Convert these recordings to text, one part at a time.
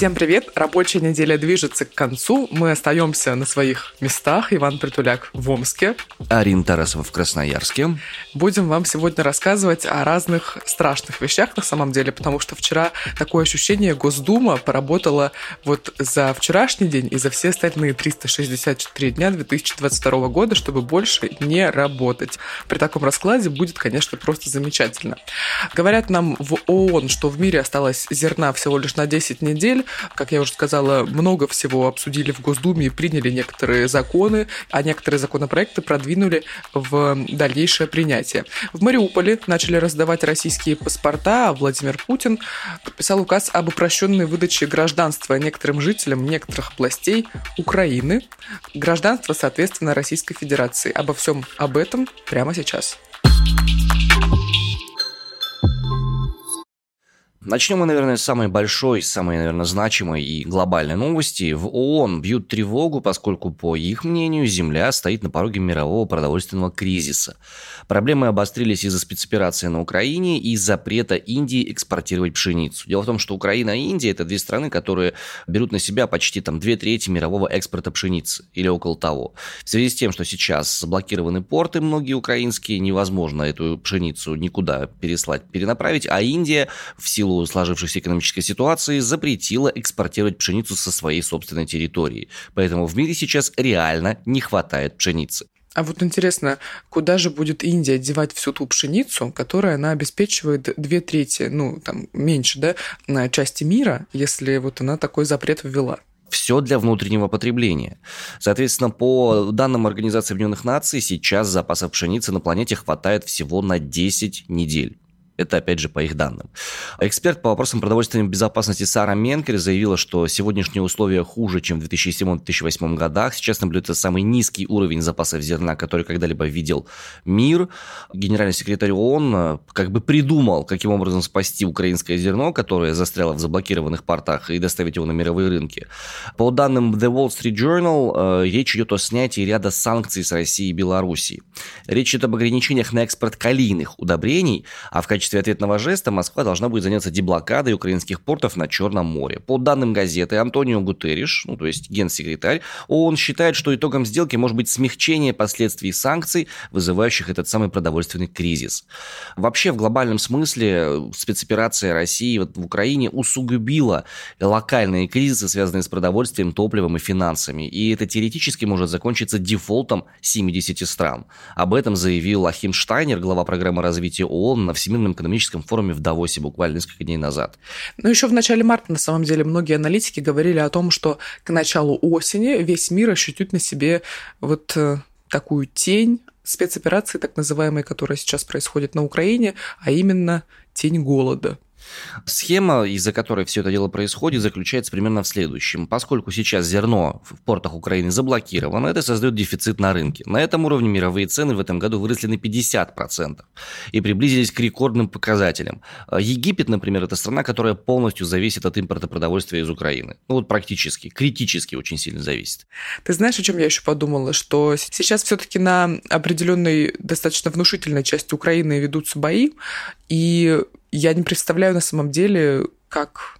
Всем привет! Рабочая неделя движется к концу. Мы остаемся на своих местах. Иван Притуляк в Омске. Арина Тарасова в Красноярске. Будем вам сегодня рассказывать о разных страшных вещах на самом деле, потому что вчера такое ощущение, Госдума поработала вот за вчерашний день и за все остальные 364 дня 2022 года, чтобы больше не работать. При таком раскладе будет, конечно, просто замечательно. Говорят нам в ООН, что в мире осталось зерна всего лишь на 10 недель. Как я уже сказала, много всего обсудили в Госдуме и приняли некоторые законы, а некоторые законопроекты продвинули в дальнейшее принятие. В Мариуполе начали раздавать российские паспорта, а Владимир Путин подписал указ об упрощенной выдаче гражданства некоторым жителям некоторых областей Украины, гражданство, соответственно, Российской Федерации. Обо всем об этом прямо сейчас. Начнем мы, наверное, с самой большой, самой, наверное, значимой и глобальной новости. В ООН бьют тревогу, поскольку, по их мнению, Земля стоит на пороге мирового продовольственного кризиса. Проблемы обострились из-за спецоперации на Украине и запрета Индии экспортировать пшеницу. Дело в том, что Украина и Индия – это две страны, которые берут на себя почти две трети мирового экспорта пшеницы или около того. В связи с тем, что сейчас заблокированы порты многие украинские, невозможно эту пшеницу никуда переслать, перенаправить, а Индия в силу сложившейся экономической ситуации запретила экспортировать пшеницу со своей собственной территории. Поэтому в мире сейчас реально не хватает пшеницы. А вот интересно, куда же будет Индия девать всю ту пшеницу, которую она обеспечивает две трети, меньше, на части мира, если вот она такой запрет ввела? Все для внутреннего потребления. Соответственно, по данным Организации Объединенных Наций, сейчас запасов пшеницы на планете хватает всего на 10 недель. Это, опять же, по их данным. Эксперт по вопросам продовольственной безопасности Сара Менкер заявила, что сегодняшние условия хуже, чем в 2007-2008 годах. Сейчас наблюдается самый низкий уровень запасов зерна, который когда-либо видел мир. Генеральный секретарь ООН придумал, каким образом спасти украинское зерно, которое застряло в заблокированных портах, и доставить его на мировые рынки. По данным The Wall Street Journal, речь идет о снятии ряда санкций с России и Белоруссии. Речь идет об ограничениях на экспорт калийных удобрений, а в качестве ответного жеста Москва должна будет заняться деблокадой украинских портов на Черном море. По данным газеты, Антонио Гутерриш, генсекретарь ООН, считает, что итогом сделки может быть смягчение последствий санкций, вызывающих этот самый продовольственный кризис. Вообще, в глобальном смысле, спецоперация России в Украине усугубила локальные кризисы, связанные с продовольствием, топливом и финансами. И это теоретически может закончиться дефолтом 70 стран. Об этом заявил Ахим Штайнер, глава программы развития ООН на Всемирном экономическом форуме в Давосе буквально несколько дней назад. Еще в начале марта, на самом деле, многие аналитики говорили о том, что к началу осени весь мир ощутит на себе вот такую тень спецоперации, так называемой, которая сейчас происходит на Украине, а именно тень голода. Схема, из-за которой все это дело происходит, заключается примерно в следующем. Поскольку сейчас зерно в портах Украины заблокировано, это создает дефицит на рынке. На этом уровне мировые цены в этом году выросли на 50% и приблизились к рекордным показателям. Египет, например, это страна, которая полностью зависит от импорта продовольствия из Украины. Практически, критически очень сильно зависит. Ты знаешь, о чем я еще подумала? Что сейчас все-таки на определенной, достаточно внушительной части Украины ведутся бои, и я не представляю на самом деле, как...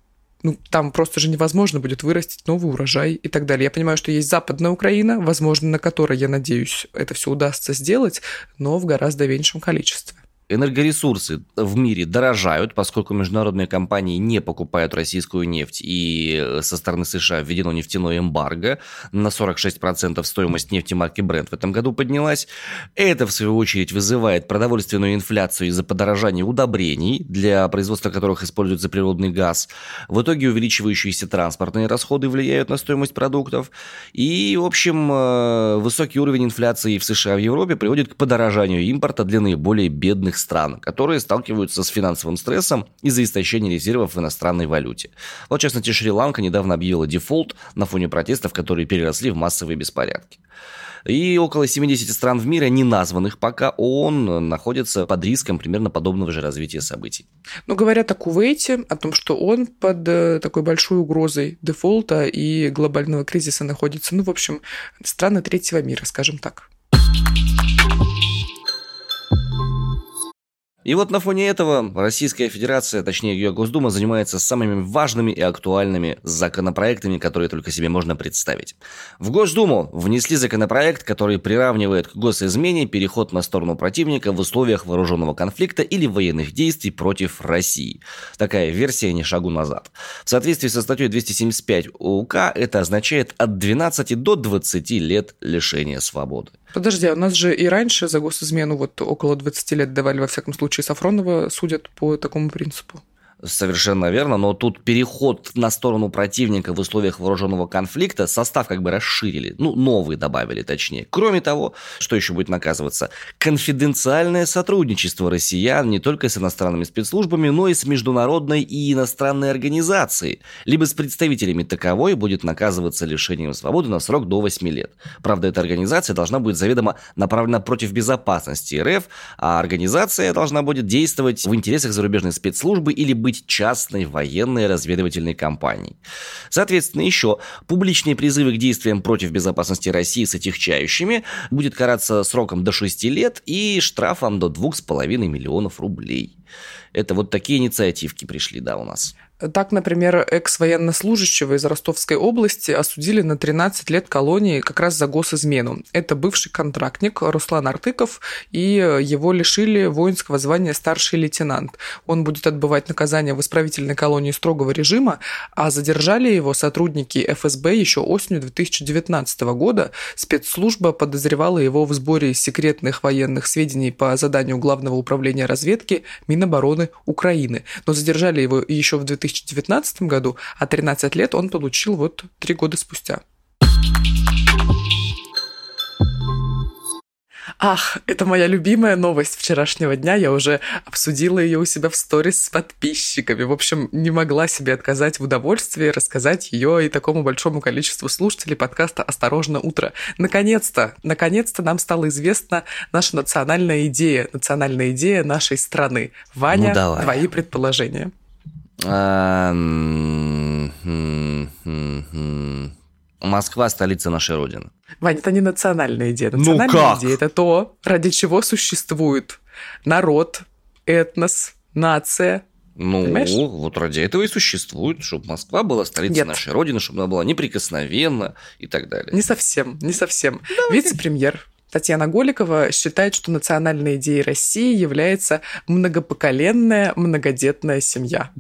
там просто же невозможно будет вырастить новый урожай и так далее. Я понимаю, что есть Западная Украина, возможно, на которой, я надеюсь, это все удастся сделать, но в гораздо меньшем количестве. Энергоресурсы в мире дорожают, поскольку международные компании не покупают российскую нефть, и со стороны США введено нефтяное эмбарго. На 46% стоимость нефти марки Brent в этом году поднялась. Это, в свою очередь, вызывает продовольственную инфляцию из-за подорожания удобрений, для производства которых используется природный газ. В итоге увеличивающиеся транспортные расходы влияют на стоимость продуктов. И, в общем, высокий уровень инфляции в США и в Европе приводит к подорожанию импорта для наиболее бедных стран, которые сталкиваются с финансовым стрессом из-за истощения резервов в иностранной валюте. В частности, Шри-Ланка недавно объявила дефолт на фоне протестов, которые переросли в массовые беспорядки. И около 70 стран в мире, не названных пока ООН, находятся под риском примерно подобного же развития событий. Говорят о Кувейте, о том, что он под такой большой угрозой дефолта и глобального кризиса находится, страны третьего мира, скажем так. И вот на фоне этого Российская Федерация, точнее ее Госдума, занимается самыми важными и актуальными законопроектами, которые только себе можно представить. В Госдуму внесли законопроект, который приравнивает к госизмене переход на сторону противника в условиях вооруженного конфликта или военных действий против России. Такая версия не шагу назад. В соответствии со статьей 275 УК это означает от 12 до 20 лет лишения свободы. Подожди, а у нас же и раньше за госизмену вот около 20 лет давали, во всяком случае, Сафронова судят по такому принципу. Совершенно верно, но тут переход на сторону противника в условиях вооруженного конфликта, состав как бы расширили, новый добавили точнее. Кроме того, что еще будет наказываться? Конфиденциальное сотрудничество россиян не только с иностранными спецслужбами, но и с международной и иностранной организацией. Либо с представителями таковой будет наказываться лишением свободы на срок до 8 лет. Правда, эта организация должна будет заведомо направлена против безопасности РФ, а организация должна будет действовать в интересах зарубежной спецслужбы или быть частной военной разведывательной компанией. Соответственно, еще публичные призывы к действиям против безопасности России с отягчающими будет караться сроком до 6 лет и штрафом до 2,5 миллионов рублей. Это вот такие инициативки пришли, да, у нас. Так, например, экс-военнослужащего из Ростовской области осудили на 13 лет колонии как раз за госизмену. Это бывший контрактник Руслан Артыков, и его лишили воинского звания старший лейтенант. Он будет отбывать наказание в исправительной колонии строгого режима, а задержали его сотрудники ФСБ еще осенью 2019 года. Спецслужба подозревала его в сборе секретных военных сведений по заданию Главного управления разведки Минобороны Украины. Но задержали его еще в 2019 году, а 13 лет он получил вот 3 года спустя. Ах, это моя любимая новость вчерашнего дня. Я уже обсудила ее у себя в сторис с подписчиками. В общем, не могла себе отказать в удовольствии рассказать ее и такому большому количеству слушателей подкаста «Осторожно, утро». Наконец-то нам стала известна наша национальная идея нашей страны. Ваня, твои предположения. Москва – столица нашей Родины. Вань, это не национальная идея. Национальная идея – это то, ради чего существует народ, этнос, нация. Понимаешь? Вот ради этого и существует, чтобы Москва была столицей нашей Родины, чтобы она была неприкосновенна и так далее. Не совсем. Вице-премьер Татьяна Голикова считает, что национальной идеей России является многопоколенная многодетная семья.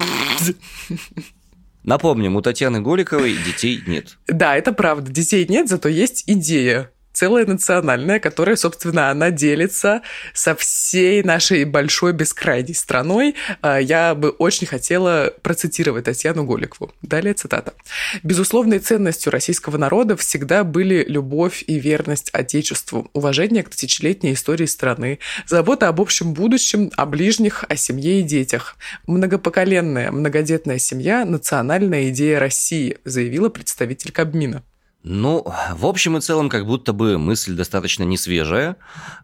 Напомним, у Татьяны Голиковой детей нет. Да, это правда, детей нет, зато есть идея. Целая национальная, которая, собственно, она делится со всей нашей большой бескрайней страной. Я бы очень хотела процитировать Татьяну Голикову. Далее цитата. «Безусловной ценностью российского народа всегда были любовь и верность Отечеству, уважение к тысячелетней истории страны, забота об общем будущем, о ближних, о семье и детях. Многопоколенная, многодетная семья – национальная идея России», заявила представитель Кабмина. В общем и целом, как будто бы мысль достаточно несвежая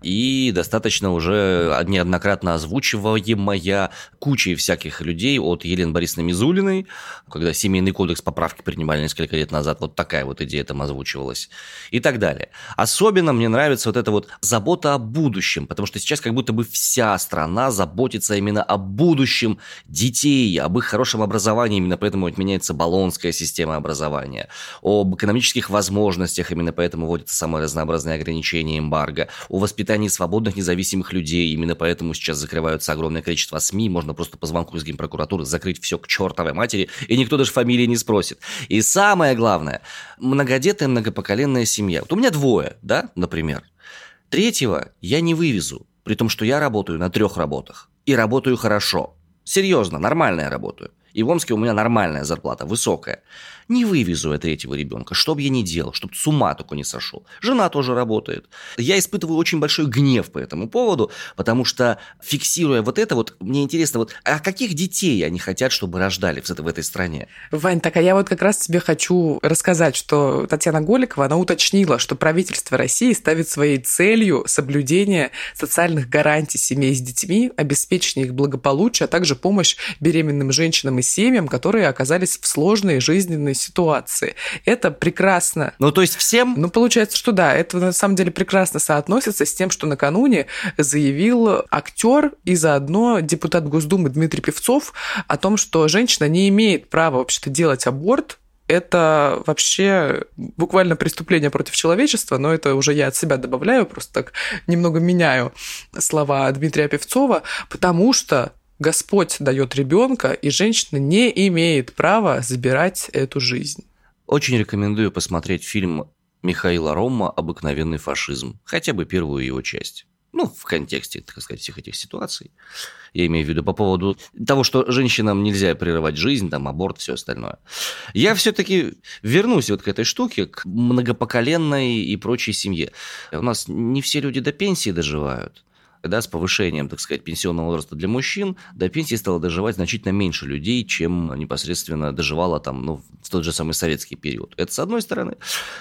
и достаточно уже неоднократно озвучиваемая кучей всяких людей от Елены Борисовны Мизулиной, когда семейный кодекс поправки принимали несколько лет назад, вот такая вот идея там озвучивалась и так далее. Особенно мне нравится вот эта вот забота о будущем, потому что сейчас как будто бы вся страна заботится именно о будущем детей, об их хорошем образовании, именно поэтому отменяется Болонская система образования, об экономических возможностях, именно поэтому вводятся самые разнообразные ограничения, эмбарго. О воспитании свободных, независимых людей, именно поэтому сейчас закрываются огромное количество СМИ, можно просто по звонку из Генпрокуратуры закрыть все к чертовой матери, и никто даже фамилии не спросит. И самое главное, многодетная, многопоколенная семья. Вот у меня 2, да, например. 3-го я не вывезу, при том, что я работаю на 3 работах. И работаю хорошо. Серьезно, нормально я работаю. И в Омске у меня нормальная зарплата, высокая. Не вывезу я 3-го ребенка, что бы я ни делал, чтобы с ума только не сошел. Жена тоже работает. Я испытываю очень большой гнев по этому поводу, потому что, фиксируя вот это, вот мне интересно, вот, а каких детей они хотят, чтобы рождали в этой стране? Вань, так а я вот как раз тебе хочу рассказать, что Татьяна Голикова, она уточнила, что правительство России ставит своей целью соблюдение социальных гарантий семей с детьми, обеспечение их благополучия, а также помощь беременным женщинам и семьям, которые оказались в сложной жизненной ситуации. Это прекрасно. Ну, то есть всем? Ну, получается, что да. Это на самом деле прекрасно соотносится с тем, что накануне заявил актер и заодно депутат Госдумы Дмитрий Певцов о том, что женщина не имеет права вообще-то делать аборт. Это вообще буквально преступление против человечества, но это уже я от себя добавляю, просто так немного меняю слова Дмитрия Певцова, потому что Господь дает ребенка, и женщина не имеет права забирать эту жизнь. Очень рекомендую посмотреть фильм Михаила Ромма «Обыкновенный фашизм», хотя бы первую его часть. Ну, в контексте, так сказать, всех этих ситуаций. Я имею в виду по поводу того, что женщинам нельзя прерывать жизнь, там, аборт, все остальное. Я все-таки вернусь вот к этой штуке, к многопоколенной и прочей семье. У нас не все люди до пенсии доживают. Да, с повышением, так сказать, пенсионного возраста для мужчин до пенсии стало доживать значительно меньше людей, чем непосредственно доживало там, ну, в тот же самый советский период. Это с одной стороны.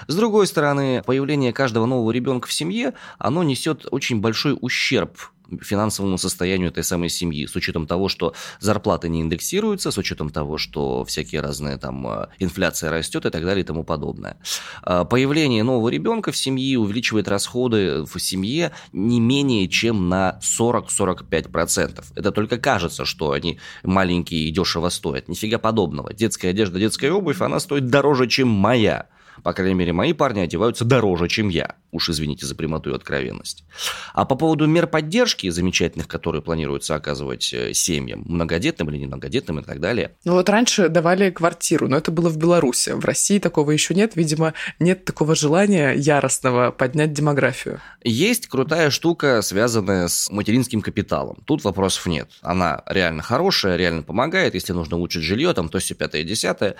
С другой стороны, появление каждого нового ребенка в семье, оно несет очень большой ущерб финансовому состоянию этой самой семьи, с учетом того, что зарплаты не индексируются, с учетом того, что всякие разные там инфляция растет и так далее и тому подобное. Появление нового ребенка в семье увеличивает расходы в семье не менее чем на 40-45%. Это только кажется, что они маленькие и дешево стоят. Нифига подобного. Детская одежда, детская обувь, она стоит дороже, чем моя. По крайней мере, мои парни одеваются дороже, чем я. Уж извините за прямоту и откровенность. А по поводу мер поддержки замечательных, которые планируется оказывать семьям, многодетным или немногодетным и так далее. Ну вот раньше давали квартиру, но это было в Беларуси. В России такого еще нет. Видимо, нет такого желания яростного поднять демографию. Есть крутая штука, связанная с материнским капиталом. Тут вопросов нет. Она реально хорошая, реально помогает. Если нужно улучшить жилье, там то все 5-10.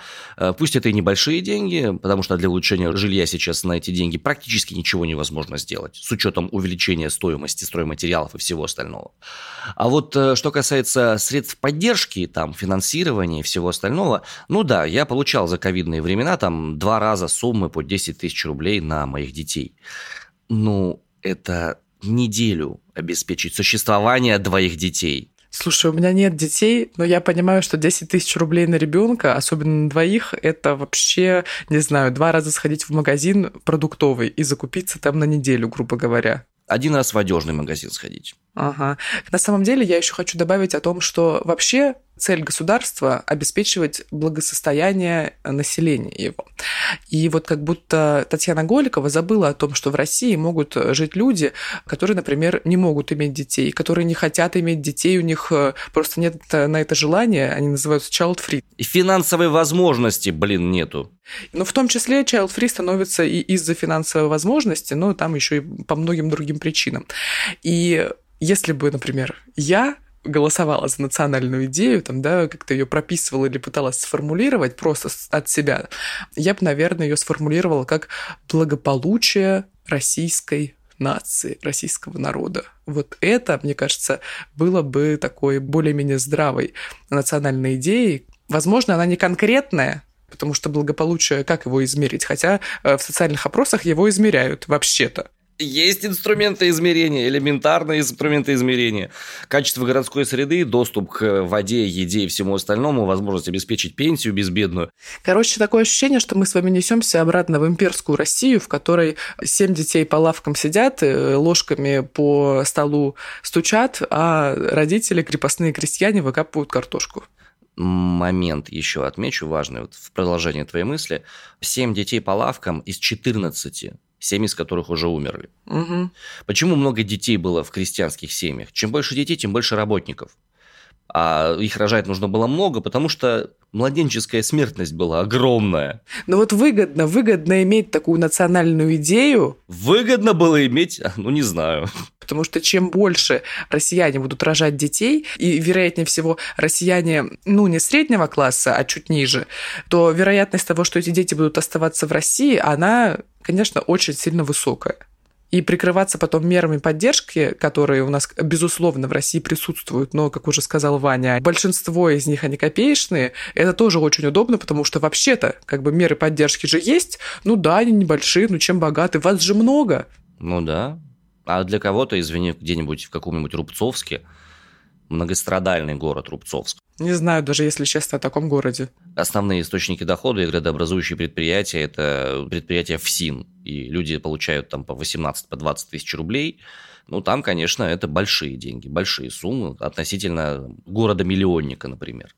Пусть это и небольшие деньги, потому что для улучшения жилья сейчас на эти деньги практически ничего невозможно сделать, с учетом увеличения стоимости стройматериалов и всего остального. А вот что касается средств поддержки, там, финансирования и всего остального, ну да, я получал за ковидные времена там 2 раза суммы по 10 тысяч рублей на моих детей. Ну, это неделю обеспечить существование 2 детей. Слушай, у меня нет детей, но я понимаю, что 10 тысяч рублей на ребенка, особенно на 2, это вообще, не знаю, 2 раза сходить в магазин продуктовый и закупиться там на неделю, грубо говоря. 1 раз в одежный магазин сходить. Ага. На самом деле я еще хочу добавить о том, что вообще цель государства – обеспечивать благосостояние населения его. И вот как будто Татьяна Голикова забыла о том, что в России могут жить люди, которые, например, не могут иметь детей, которые не хотят иметь детей, у них просто нет на это желания, они называются child free. И финансовой возможности, блин, нету. Но в том числе child free становится и из-за финансовой возможности, но там еще и по многим другим причинам. И если бы, например, я голосовала за национальную идею, там, да, как-то ее прописывала или пыталась сформулировать просто от себя, я бы, наверное, ее сформулировала как благополучие российской нации, российского народа. Вот это, мне кажется, было бы такой более-менее здравой национальной идеей. Возможно, она не конкретная, потому что благополучие, как его измерить? Хотя в социальных опросах его измеряют вообще-то. Есть инструменты измерения, элементарные инструменты измерения. Качество городской среды, доступ к воде, еде и всему остальному, возможность обеспечить пенсию безбедную. Короче, такое ощущение, что мы с вами несемся обратно в имперскую Россию, в которой 7 детей по лавкам сидят, ложками по столу стучат, а родители, крепостные крестьяне, выкапывают картошку. Момент еще отмечу важный, вот в продолжении твоей мысли. 7 детей по лавкам из 14, 7 из которых уже умерли. Угу. Почему много детей было в крестьянских семьях? Чем больше детей, тем больше работников. А их рожать нужно было много, потому что младенческая смертность была огромная. Но вот выгодно иметь такую национальную идею. Выгодно было иметь, ну не знаю. Потому что чем больше россияне будут рожать детей, и, вероятнее всего, россияне, ну, не среднего класса, а чуть ниже, то вероятность того, что эти дети будут оставаться в России, она, конечно, очень сильно высокая. И прикрываться потом мерами поддержки, которые у нас, безусловно, в России присутствуют, но, как уже сказал Ваня, большинство из них, они копеечные, это тоже очень удобно, потому что вообще-то, как бы, меры поддержки же есть, ну да, они небольшие, но чем богаты, вас же много. Ну да, а для кого-то, извини, где-нибудь в каком-нибудь Рубцовске многострадальный город Рубцовск. Не знаю даже, если честно, о таком городе. Основные источники дохода и градообразующие предприятия – это предприятия ФСИН, и люди получают там по 18-20 тысяч рублей. Ну, там, конечно, это большие деньги, большие суммы относительно города-миллионника, например.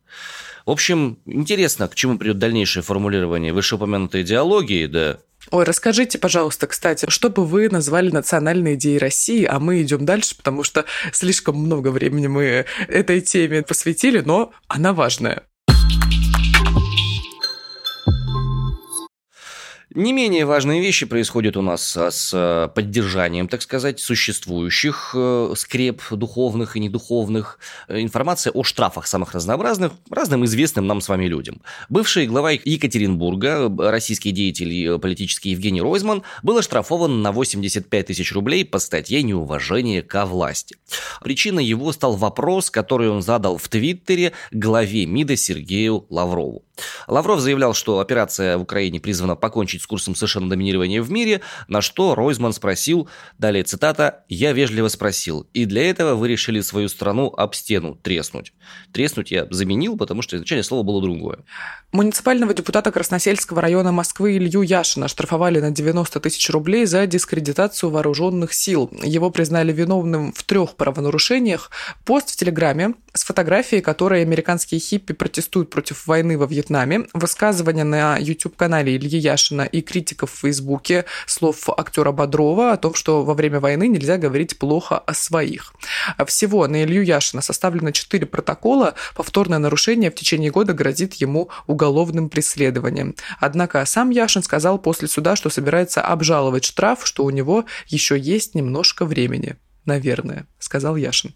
В общем, интересно, к чему придет дальнейшее формулирование вышеупомянутой идеологии, да. Ой, расскажите, пожалуйста, кстати, что бы вы назвали национальной идеей России, а мы идем дальше, потому что слишком много времени мы этой теме посвятили, но она важная. Не менее важные вещи происходят у нас с поддержанием, так сказать, существующих скреп духовных и недуховных. Информация о штрафах самых разнообразных разным известным нам с вами людям. Бывший глава Екатеринбурга, российский деятель политический Евгений Ройзман, был оштрафован на 85 тысяч рублей по статье «Неуважение ко власти». Причиной его стал вопрос, который он задал в Твиттере главе МИДа Сергею Лаврову. Лавров заявлял, что операция в Украине призвана покончить с курсом США на доминирование в мире, на что Ройзман спросил, далее цитата, «Я вежливо спросил, и для этого вы решили свою страну об стену треснуть». Треснуть я заменил, потому что изначально слово было другое. Муниципального депутата Красносельского района Москвы Илью Яшина оштрафовали на 90 тысяч рублей за дискредитацию вооруженных сил. Его признали виновным в 3 правонарушениях. Пост в Телеграме с фотографией, которой американские хиппи протестуют против войны во Вьетнаме. Высказывания на YouTube-канале Ильи Яшина и критиков в Фейсбуке слов актера Бодрова о том, что во время войны нельзя говорить плохо о своих. Всего на Илью Яшина составлено 4 протокола. Повторное нарушение в течение года грозит ему уголовным преследованием. Однако сам Яшин сказал после суда, что собирается обжаловать штраф, что у него еще есть немножко времени. Наверное, сказал Яшин.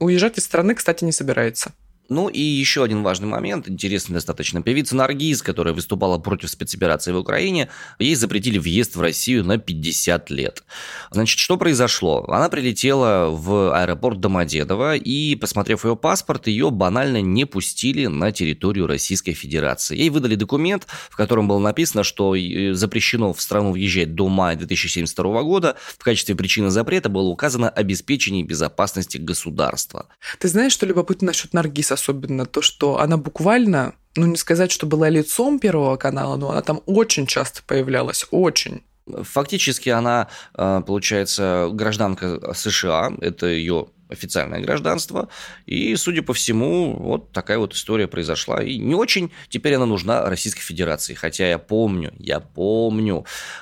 Уезжать из страны, кстати, не собирается. Ну и еще один важный момент, интересный достаточно. Певица Наргиз, которая выступала против спецоперации в Украине, ей запретили въезд в Россию на 50 лет. Значит, что произошло? Она прилетела в аэропорт Домодедово, и, посмотрев ее паспорт, ее банально не пустили на территорию Российской Федерации. Ей выдали документ, в котором было написано, что запрещено в страну въезжать до мая 2072 года. В качестве причины запрета было указано обеспечение безопасности государства. Ты знаешь, что любопытно насчет Наргиз? Особенно то, что она буквально, ну не сказать, что была лицом Первого канала, но она там очень часто появлялась, очень. Фактически она, получается, гражданка США, это ее официальное гражданство, и, судя по всему, вот такая вот история произошла, и не очень теперь она нужна Российской Федерации, хотя я помню,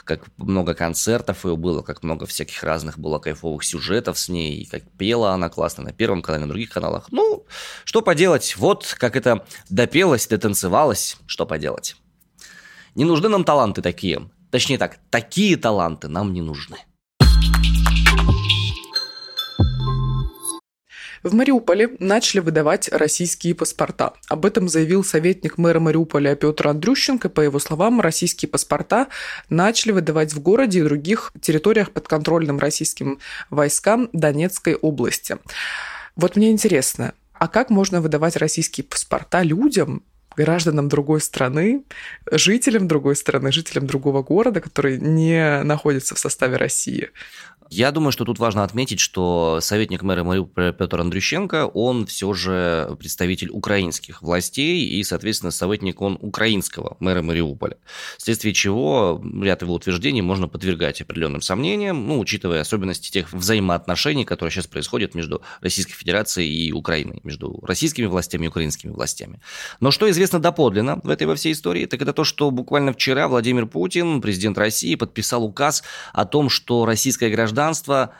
как много концертов ее было, как много всяких разных было кайфовых сюжетов с ней, и как пела она классно на Первом канале, на других каналах, ну, что поделать, вот как это допелось, дотанцевалось, что поделать. Не нужны нам таланты такие, точнее так, такие таланты нам не нужны. В Мариуполе начали выдавать российские паспорта. Об этом заявил советник мэра Мариуполя Пётр Андрющенко. По его словам, российские паспорта начали выдавать в городе и других территориях подконтрольным российским войскам Донецкой области. Вот мне интересно, а как можно выдавать российские паспорта людям, гражданам другой страны, жителям другой страны, жителям другого города, которые не находятся в составе России? Я думаю, что тут важно отметить, что советник мэра Мариуполя Пётр Андрющенко, он все же представитель украинских властей и, соответственно, советник он украинского мэра Мариуполя, вследствие чего ряд его утверждений можно подвергать определенным сомнениям, ну, учитывая особенности тех взаимоотношений, которые сейчас происходят между Российской Федерацией и Украиной, между российскими властями и украинскими властями. Но что известно доподлинно в этой во всей истории, так это то, что буквально вчера Владимир Путин, президент России, подписал указ о том, что российское гражданство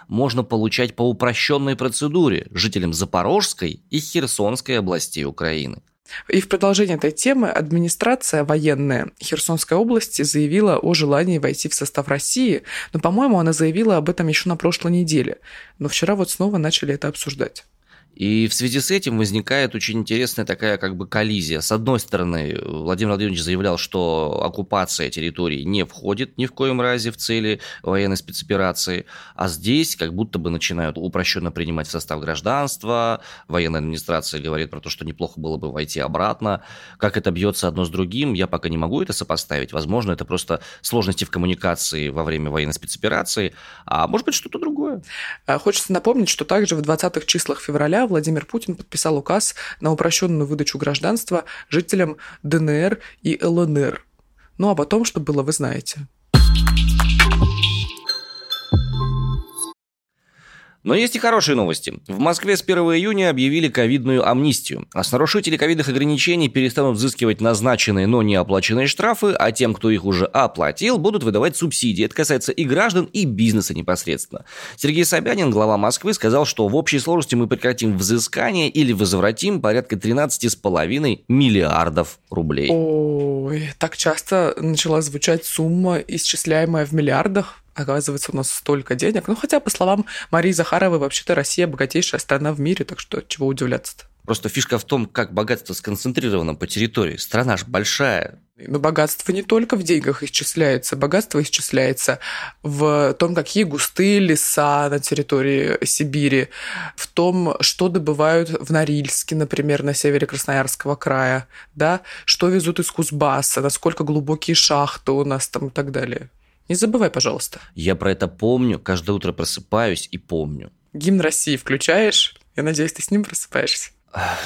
можно получать по упрощенной процедуре жителям Запорожской и Херсонской областей Украины. И в продолжение этой темы администрация военная Херсонской области заявила о желании войти в состав России, но, по-моему, она заявила об этом еще на прошлой неделе. Но вчера вот снова начали это обсуждать. И в связи с этим возникает очень интересная такая как бы коллизия. С одной стороны, Владимир Владимирович заявлял, что оккупация территории не входит ни в коем разе в цели военной спецоперации, а здесь как будто бы начинают упрощенно принимать в состав гражданства, военная администрация говорит про то, что неплохо было бы войти обратно. Как это бьется одно с другим, я пока не могу это сопоставить. Возможно, это просто сложности в коммуникации во время военной спецоперации, а может быть что-то другое. Хочется напомнить, что также в 20-х числах февраля января Владимир Путин подписал указ на упрощенную выдачу гражданства жителям ДНР и ЛНР. Ну а потом, что было, вы знаете. Но есть и хорошие новости. В Москве с 1 июня объявили ковидную амнистию. А с нарушителей ковидных ограничений перестанут взыскивать назначенные, но не оплаченные штрафы, а тем, кто их уже оплатил, будут выдавать субсидии. Это касается и граждан, и бизнеса непосредственно. Сергей Собянин, глава Москвы, сказал, что в общей сложности мы прекратим взыскание или возвратим порядка 13,5 миллиардов рублей. Ой, так часто начала звучать сумма, исчисляемая в миллиардах. Оказывается, у нас столько денег. Ну, хотя, по словам Марии Захаровой, вообще-то Россия богатейшая страна в мире, так что чего удивляться-то? Просто фишка в том, как богатство сконцентрировано по территории. Страна ж большая. Но богатство не только в деньгах исчисляется. Богатство исчисляется в том, какие густые леса на территории Сибири, в том, что добывают в Норильске, например, на севере Красноярского края, да, что везут из Кузбасса, насколько глубокие шахты у нас там и так далее. Не забывай, пожалуйста. Я про это помню. Каждое утро просыпаюсь и помню. Гимн России включаешь? Я надеюсь, ты с ним просыпаешься.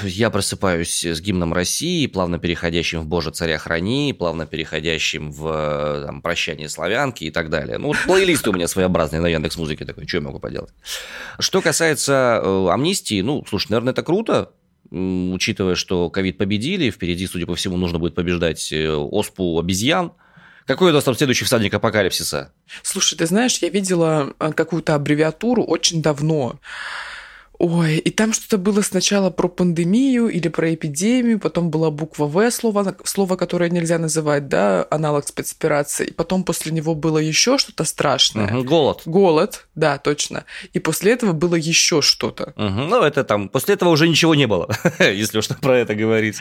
Я просыпаюсь с гимном России, плавно переходящим в «Боже, царя храни», плавно переходящим в там, «Прощание славянки» и так далее. Ну, вот плейлисты у меня своеобразные на Яндекс.Музыке такой. Что я могу поделать? Что касается амнистии, ну, слушай, наверное, это круто. Учитывая, что ковид победили, впереди, судя по всему, нужно будет побеждать оспу обезьян. Какой у нас там следующий всадник апокалипсиса? Слушай, ты знаешь, я видела какую-то аббревиатуру очень давно. Ой, и там что-то было сначала про пандемию или про эпидемию, потом была буква «В», слово, которое нельзя называть, да, аналог спецоперации. И потом после него было еще что-то страшное. Угу, голод. Голод, да, точно. И после этого было еще что-то. Угу, ну, это там, после этого уже ничего не было, если уж про это говорить.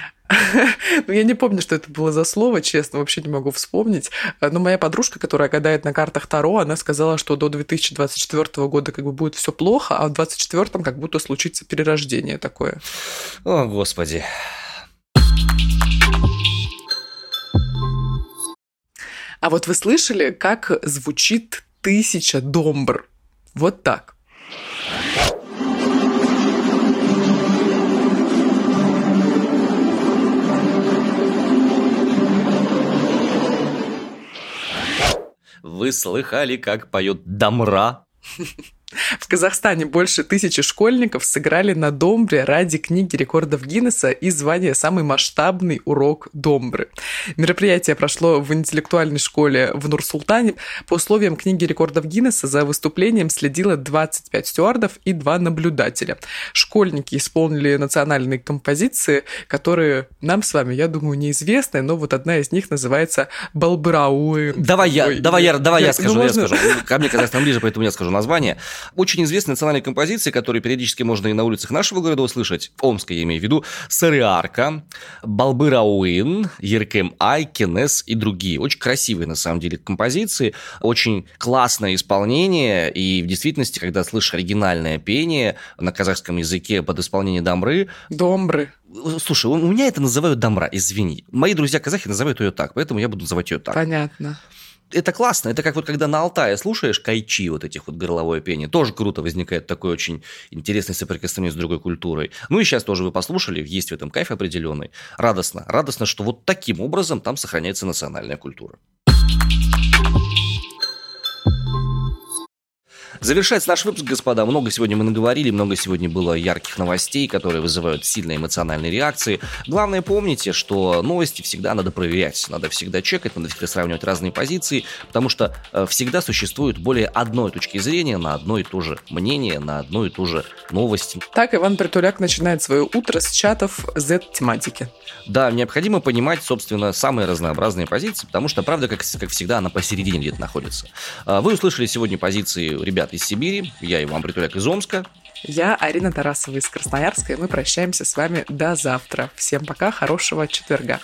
Ну, я не помню, что это было за слово, честно, вообще не могу вспомнить. Но моя подружка, которая гадает на картах Таро, она сказала, что до 2024 года как бы будет все плохо, а в 2024 как будто случится перерождение такое. О, Господи. А вот вы слышали, как звучит 1000 домбр? Вот так. Вы слыхали, как поет домбра? В Казахстане больше 1000 школьников сыграли на домбре ради Книги рекордов Гиннесса и звания «Самый масштабный урок домбры». Мероприятие прошло в интеллектуальной школе в Нур-Султане. По условиям Книги рекордов Гиннесса за выступлением следило 25 стюардов и 2 наблюдателя. Школьники исполнили национальные композиции, которые нам с вами, я думаю, неизвестны, но вот одна из них называется «Балбырауэ». Давай я скажу. Ко мне Казахстан ближе, поэтому я скажу название. Очень известные национальные композиции, которые периодически можно и на улицах нашего города услышать, Омска я имею в виду, Сарыарка, Балбырауин, Еркем Ай, Кенес и другие. Очень красивые, на самом деле, композиции, очень классное исполнение, и в действительности, когда слышишь оригинальное пение на казахском языке под исполнение домбры... Домбры. Слушай, у меня это называют домбра, извини. Мои друзья-казахи называют ее так, поэтому я буду называть ее так. Понятно. Это классно, это как вот когда на Алтае слушаешь кайчи, вот этих вот горловое пение, тоже круто, возникает такое очень интересное соприкосновение с другой культурой. Ну и сейчас тоже вы послушали, есть в этом кайф определенный. Радостно, радостно, что вот таким образом там сохраняется национальная культура. Завершается наш выпуск, господа. Много сегодня мы наговорили, много сегодня было ярких новостей, которые вызывают сильные эмоциональные реакции. Главное, помните, что новости всегда надо проверять, надо всегда чекать, надо всегда сравнивать разные позиции, потому что всегда существует более одной точки зрения на одно и то же мнение, на одну и ту же новость. Так Иван Притуляк начинает свое утро с чатов Z-тематики. Да, необходимо понимать, собственно, самые разнообразные позиции, потому что правда, как всегда, она посередине где-то находится. Вы услышали сегодня позиции ребят из Сибири. Я Иван Притуляк из Омска. Я Арина Тарасова из Красноярска. И мы прощаемся с вами до завтра. Всем пока, хорошего четверга.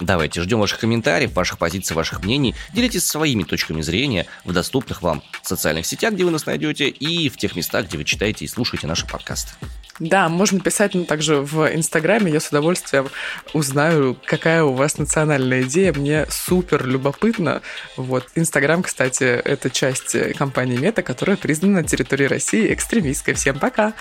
Давайте, ждем ваших комментариев, ваших позиций, ваших мнений. Делитесь своими точками зрения в доступных вам социальных сетях, где вы нас найдете, и в тех местах, где вы читаете и слушаете наши подкасты. Да, можно писать, но также в Инстаграме. Я с удовольствием узнаю, какая у вас национальная идея. Мне супер любопытно. Вот. Инстаграм, кстати, это часть компании Мета, которая признана на территории России экстремистской. Всем пока!